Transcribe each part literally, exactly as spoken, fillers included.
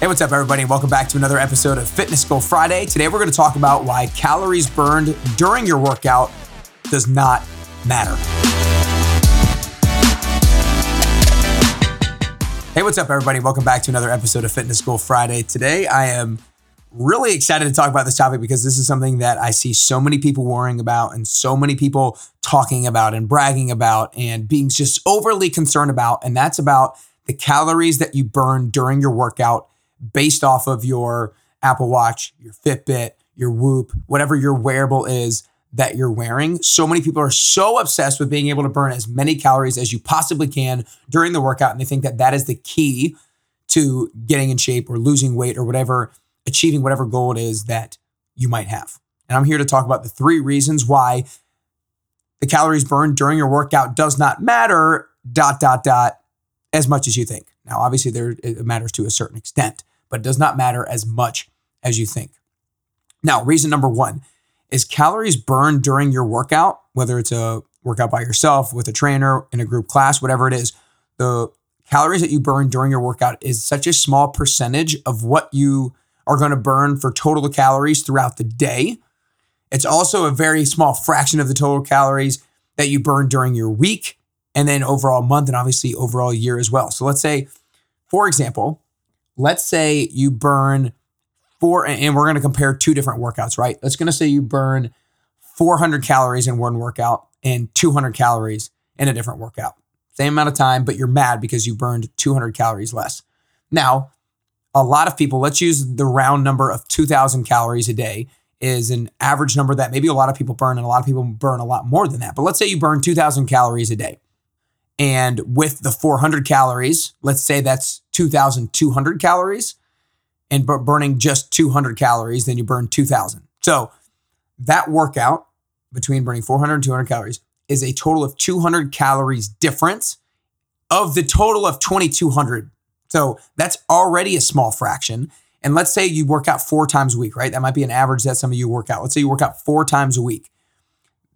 Hey, what's up, everybody? Welcome back to another episode of Fitness Go Friday. Today, we're going to talk about why calories burned during your workout does not matter. Hey, what's up, everybody? Welcome back to another episode of Fitness Go Friday. Today, I am really excited to talk about this topic because this is something that I see so many people worrying about and so many people talking about and bragging about and being just overly concerned about, and that's about the calories that you burn during your workout based off of your Apple Watch, your Fitbit, your Whoop, whatever your wearable is that you're wearing. So many people are so obsessed with being able to burn as many calories as you possibly can during the workout, and they think that that is the key to getting in shape or losing weight or whatever, achieving whatever goal it is that you might have. And I'm here to talk about the three reasons why the calories burned during your workout does not matter, dot, dot, dot, as much as you think. Now, obviously, there it matters to a certain extent, but it does not matter as much as you think. Now, reason number one is calories burned during your workout, whether it's a workout by yourself, with a trainer, in a group class, whatever it is, the calories that you burn during your workout is such a small percentage of what you are going to burn for total calories throughout the day. It's also a very small fraction of the total calories that you burn during your week, and then overall month, and obviously overall year as well. So let's say, for example, let's say you burn four, and we're going to compare two different workouts, right? Let's going to say you burn four hundred calories in one workout and two hundred calories in a different workout. Same amount of time, but you're mad because you burned two hundred calories less. Now, a lot of people, let's use the round number of two thousand calories a day is an average number that maybe a lot of people burn, and a lot of people burn a lot more than that. But let's say you burn two thousand calories a day. And with the four hundred calories, let's say that's two thousand two hundred calories, and b- burning just two hundred calories, then you burn two thousand. So that workout between burning four hundred and two hundred calories is a total of two hundred calories difference of the total of twenty-two hundred. So that's already a small fraction. And let's say you work out four times a week, right? That might be an average that some of you work out. Let's say you work out four times a week.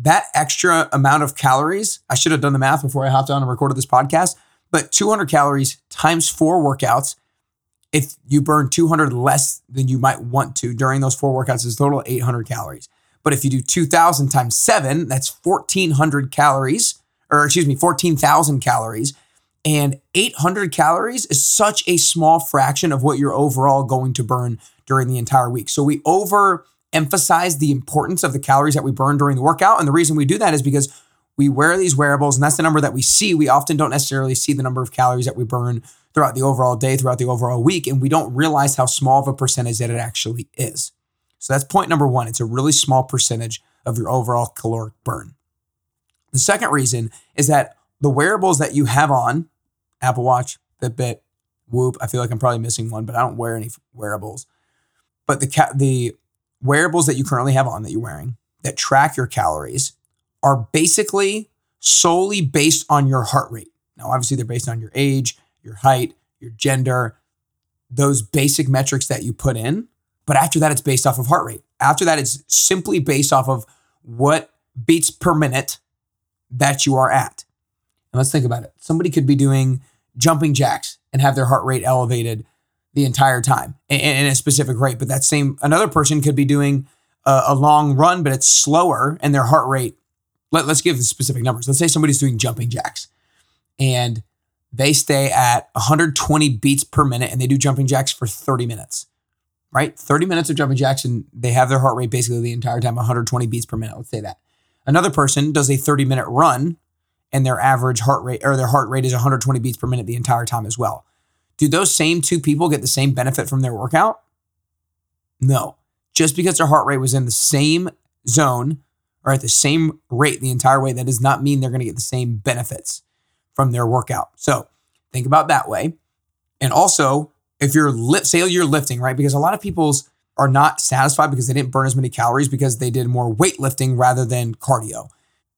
That extra amount of calories, I should have done the math before I hopped on and recorded this podcast, but two hundred calories times four workouts, if you burn two hundred less than you might want to during those four workouts, is total eight hundred calories. But if you do two thousand times seven, that's fourteen hundred calories, or excuse me, fourteen thousand calories. And eight hundred calories is such a small fraction of what you're overall going to burn during the entire week. So we over... emphasize the importance of the calories that we burn during the workout. And the reason we do that is because we wear these wearables, and that's the number that we see. We often don't necessarily see the number of calories that we burn throughout the overall day, throughout the overall week, and we don't realize how small of a percentage that it actually is. So that's point number one. It's a really small percentage of your overall caloric burn. The second reason is that the wearables that you have on, Apple Watch, Fitbit, Whoop, I feel like I'm probably missing one, but I don't wear any wearables. But the ca- the wearables that you currently have on that you're wearing that track your calories are basically solely based on your heart rate. Now, obviously, they're based on your age, your height, your gender, those basic metrics that you put in. But after that, it's based off of heart rate. After that, it's simply based off of what beats per minute that you are at. And let's think about it. Somebody could be doing jumping jacks and have their heart rate elevated the entire time in a specific rate, but that same another person could be doing a, a long run, but it's slower, and their heart rate. Let, let's give the specific numbers. Let's say somebody's doing jumping jacks, and they stay at one hundred twenty beats per minute, and they do jumping jacks for thirty minutes, right? thirty minutes of jumping jacks, and they have their heart rate basically the entire time, one hundred twenty beats per minute. Let's say that another person does a thirty minute run, and their average heart rate or their heart rate is one hundred twenty beats per minute the entire time as well. Do those same two people get the same benefit from their workout? No. Just because their heart rate was in the same zone or at the same rate the entire way, that does not mean they're going to get the same benefits from their workout. So think about that way. And also, if you're lift, say you're lifting, right? Because a lot of people's are not satisfied because they didn't burn as many calories because they did more weightlifting rather than cardio.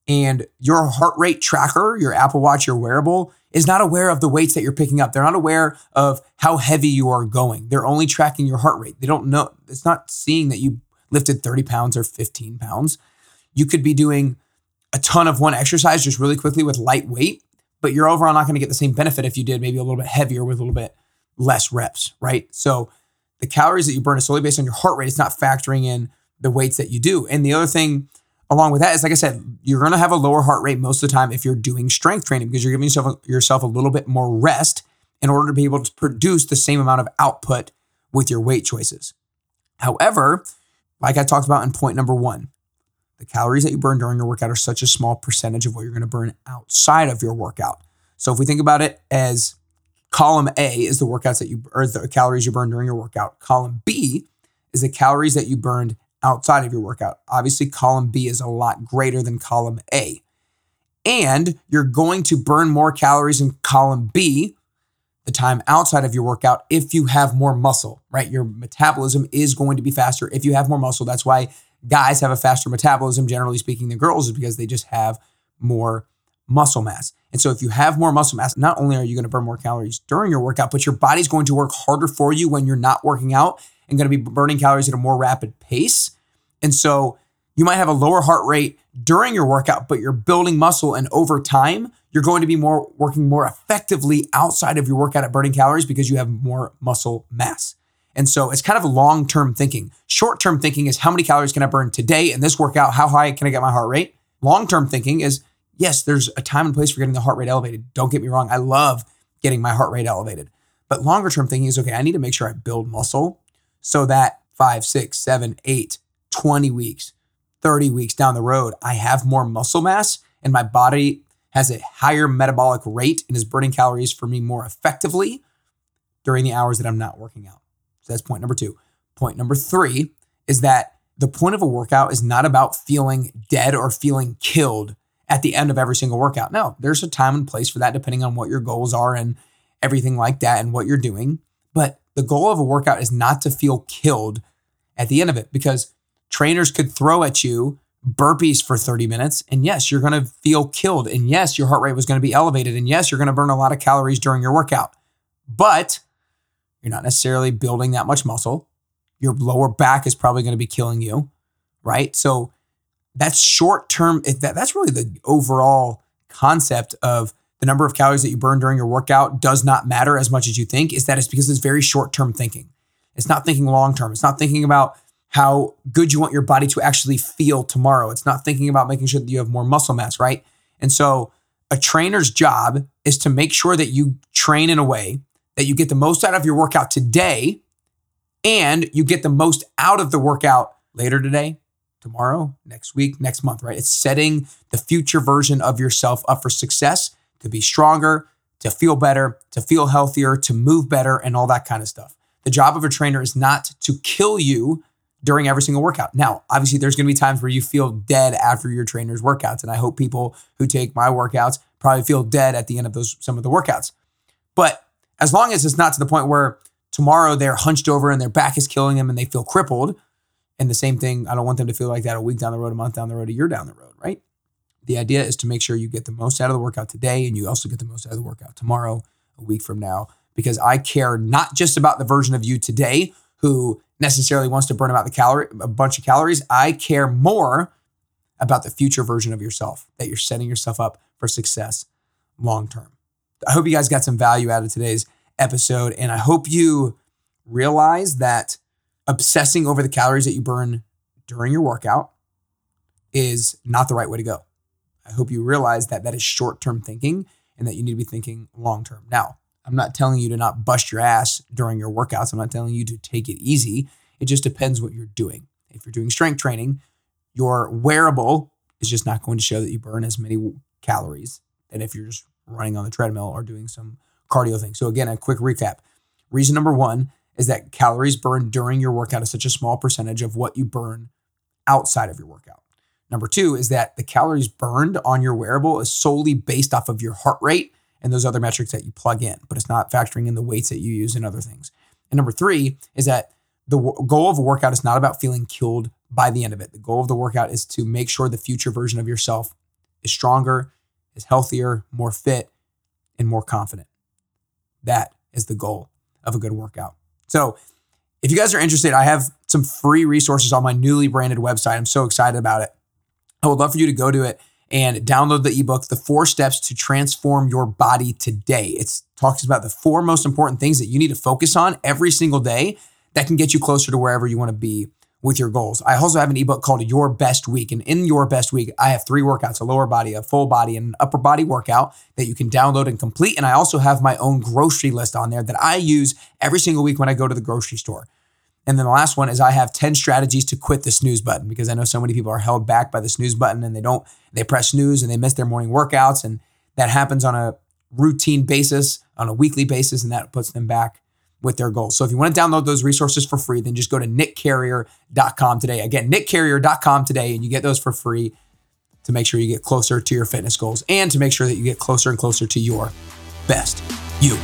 And your heart rate tracker, your Apple Watch, your wearable is not aware of the weights that you're picking up. They're not aware of how heavy you are going. They're only tracking your heart rate. They don't know. It's not seeing that you lifted thirty pounds or fifteen pounds. You could be doing a ton of one exercise just really quickly with light weight, but you're overall not going to get the same benefit if you did maybe a little bit heavier with a little bit less reps, right? So the calories that you burn is solely based on your heart rate. It's not factoring in the weights that you do. And the other thing along with that is, like I said, you're going to have a lower heart rate most of the time if you're doing strength training, because you're giving yourself yourself a little bit more rest in order to be able to produce the same amount of output with your weight choices. However, like I talked about in point number one, the calories that you burn during your workout are such a small percentage of what you're going to burn outside of your workout. So if we think about it as column A is the workouts that you, or the calories you burn during your workout. Column B is the calories that you burned outside of your workout. Obviously, column B is a lot greater than column A. And you're going to burn more calories in column B, the time outside of your workout, if you have more muscle, right? Your metabolism is going to be faster if you have more muscle. That's why guys have a faster metabolism, generally speaking, than girls, is because they just have more muscle mass. And so if you have more muscle mass, not only are you going to burn more calories during your workout, but your body's going to work harder for you when you're not working out and going to be burning calories at a more rapid pace. And so you might have a lower heart rate during your workout, but you're building muscle, and over time, you're going to be more working more effectively outside of your workout at burning calories because you have more muscle mass. And so it's kind of long-term thinking. Short-term thinking is how many calories can I burn today in this workout? How high can I get my heart rate? Long-term thinking is, yes, there's a time and place for getting the heart rate elevated. Don't get me wrong. I love getting my heart rate elevated. But longer-term thinking is, okay, I need to make sure I build muscle so that five, six, seven, eight, twenty weeks, thirty weeks down the road, I have more muscle mass and my body has a higher metabolic rate and is burning calories for me more effectively during the hours that I'm not working out. So that's point number two. Point number three is that the point of a workout is not about feeling dead or feeling killed at the end of every single workout. No, there's a time and place for that depending on what your goals are and everything like that and what you're doing. But the goal of a workout is not to feel killed at the end of it, because trainers could throw at you burpees for thirty minutes. And yes, you're going to feel killed. And yes, your heart rate was going to be elevated. And yes, you're going to burn a lot of calories during your workout. But you're not necessarily building that much muscle. Your lower back is probably going to be killing you, right? So that's short-term. That's really the overall concept of the number of calories that you burn during your workout does not matter as much as you think, is that it's because it's very short-term thinking. It's not thinking long-term. It's not thinking about how good you want your body to actually feel tomorrow. It's not thinking about making sure that you have more muscle mass, right? And so a trainer's job is to make sure that you train in a way that you get the most out of your workout today, and you get the most out of the workout later today, tomorrow, next week, next month, right? It's setting the future version of yourself up for success, to be stronger, to feel better, to feel healthier, to move better, and all that kind of stuff. The job of a trainer is not to kill you during every single workout. Now, obviously, there's going to be times where you feel dead after your trainer's workouts, and I hope people who take my workouts probably feel dead at the end of those some of the workouts. But as long as it's not to the point where tomorrow they're hunched over and their back is killing them and they feel crippled, and the same thing, I don't want them to feel like that a week down the road, a month down the road, a year down the road, right? The idea is to make sure you get the most out of the workout today, and you also get the most out of the workout tomorrow, a week from now, because I care not just about the version of you today who necessarily wants to burn about the calorie, a bunch of calories. I care more about the future version of yourself, that you're setting yourself up for success long-term. I hope you guys got some value out of today's episode, and I hope you realize that obsessing over the calories that you burn during your workout is not the right way to go. I hope you realize that that is short-term thinking and that you need to be thinking long-term. Now, I'm not telling you to not bust your ass during your workouts. I'm not telling you to take it easy. It just depends what you're doing. If you're doing strength training, your wearable is just not going to show that you burn as many calories than if you're just running on the treadmill or doing some cardio thing. So again, a quick recap. Reason number one is that calories burned during your workout is such a small percentage of what you burn outside of your workout. Number two is that the calories burned on your wearable is solely based off of your heart rate and those other metrics that you plug in, but it's not factoring in the weights that you use and other things. And number three is that the w- goal of a workout is not about feeling killed by the end of it. The goal of the workout is to make sure the future version of yourself is stronger, is healthier, more fit, and more confident. That is the goal of a good workout. So if you guys are interested, I have some free resources on my newly branded website. I'm so excited about it. I would love for you to go to it and download the ebook, The Four Steps to Transform Your Body Today. It talks about the four most important things that you need to focus on every single day that can get you closer to wherever you want to be with your goals. I also have an ebook called Your Best Week. And in Your Best Week, I have three workouts, a lower body, a full body, and an upper body workout that you can download and complete. And I also have my own grocery list on there that I use every single week when I go to the grocery store. And then the last one is I have ten strategies to quit the snooze button, because I know so many people are held back by the snooze button and they don't, they press snooze and they miss their morning workouts. And that happens on a routine basis, on a weekly basis, and that puts them back with their goals. So if you want to download those resources for free, then just go to nick carrier dot com today. Again, nick carrier dot com today, and you get those for free to make sure you get closer to your fitness goals and to make sure that you get closer and closer to your best you.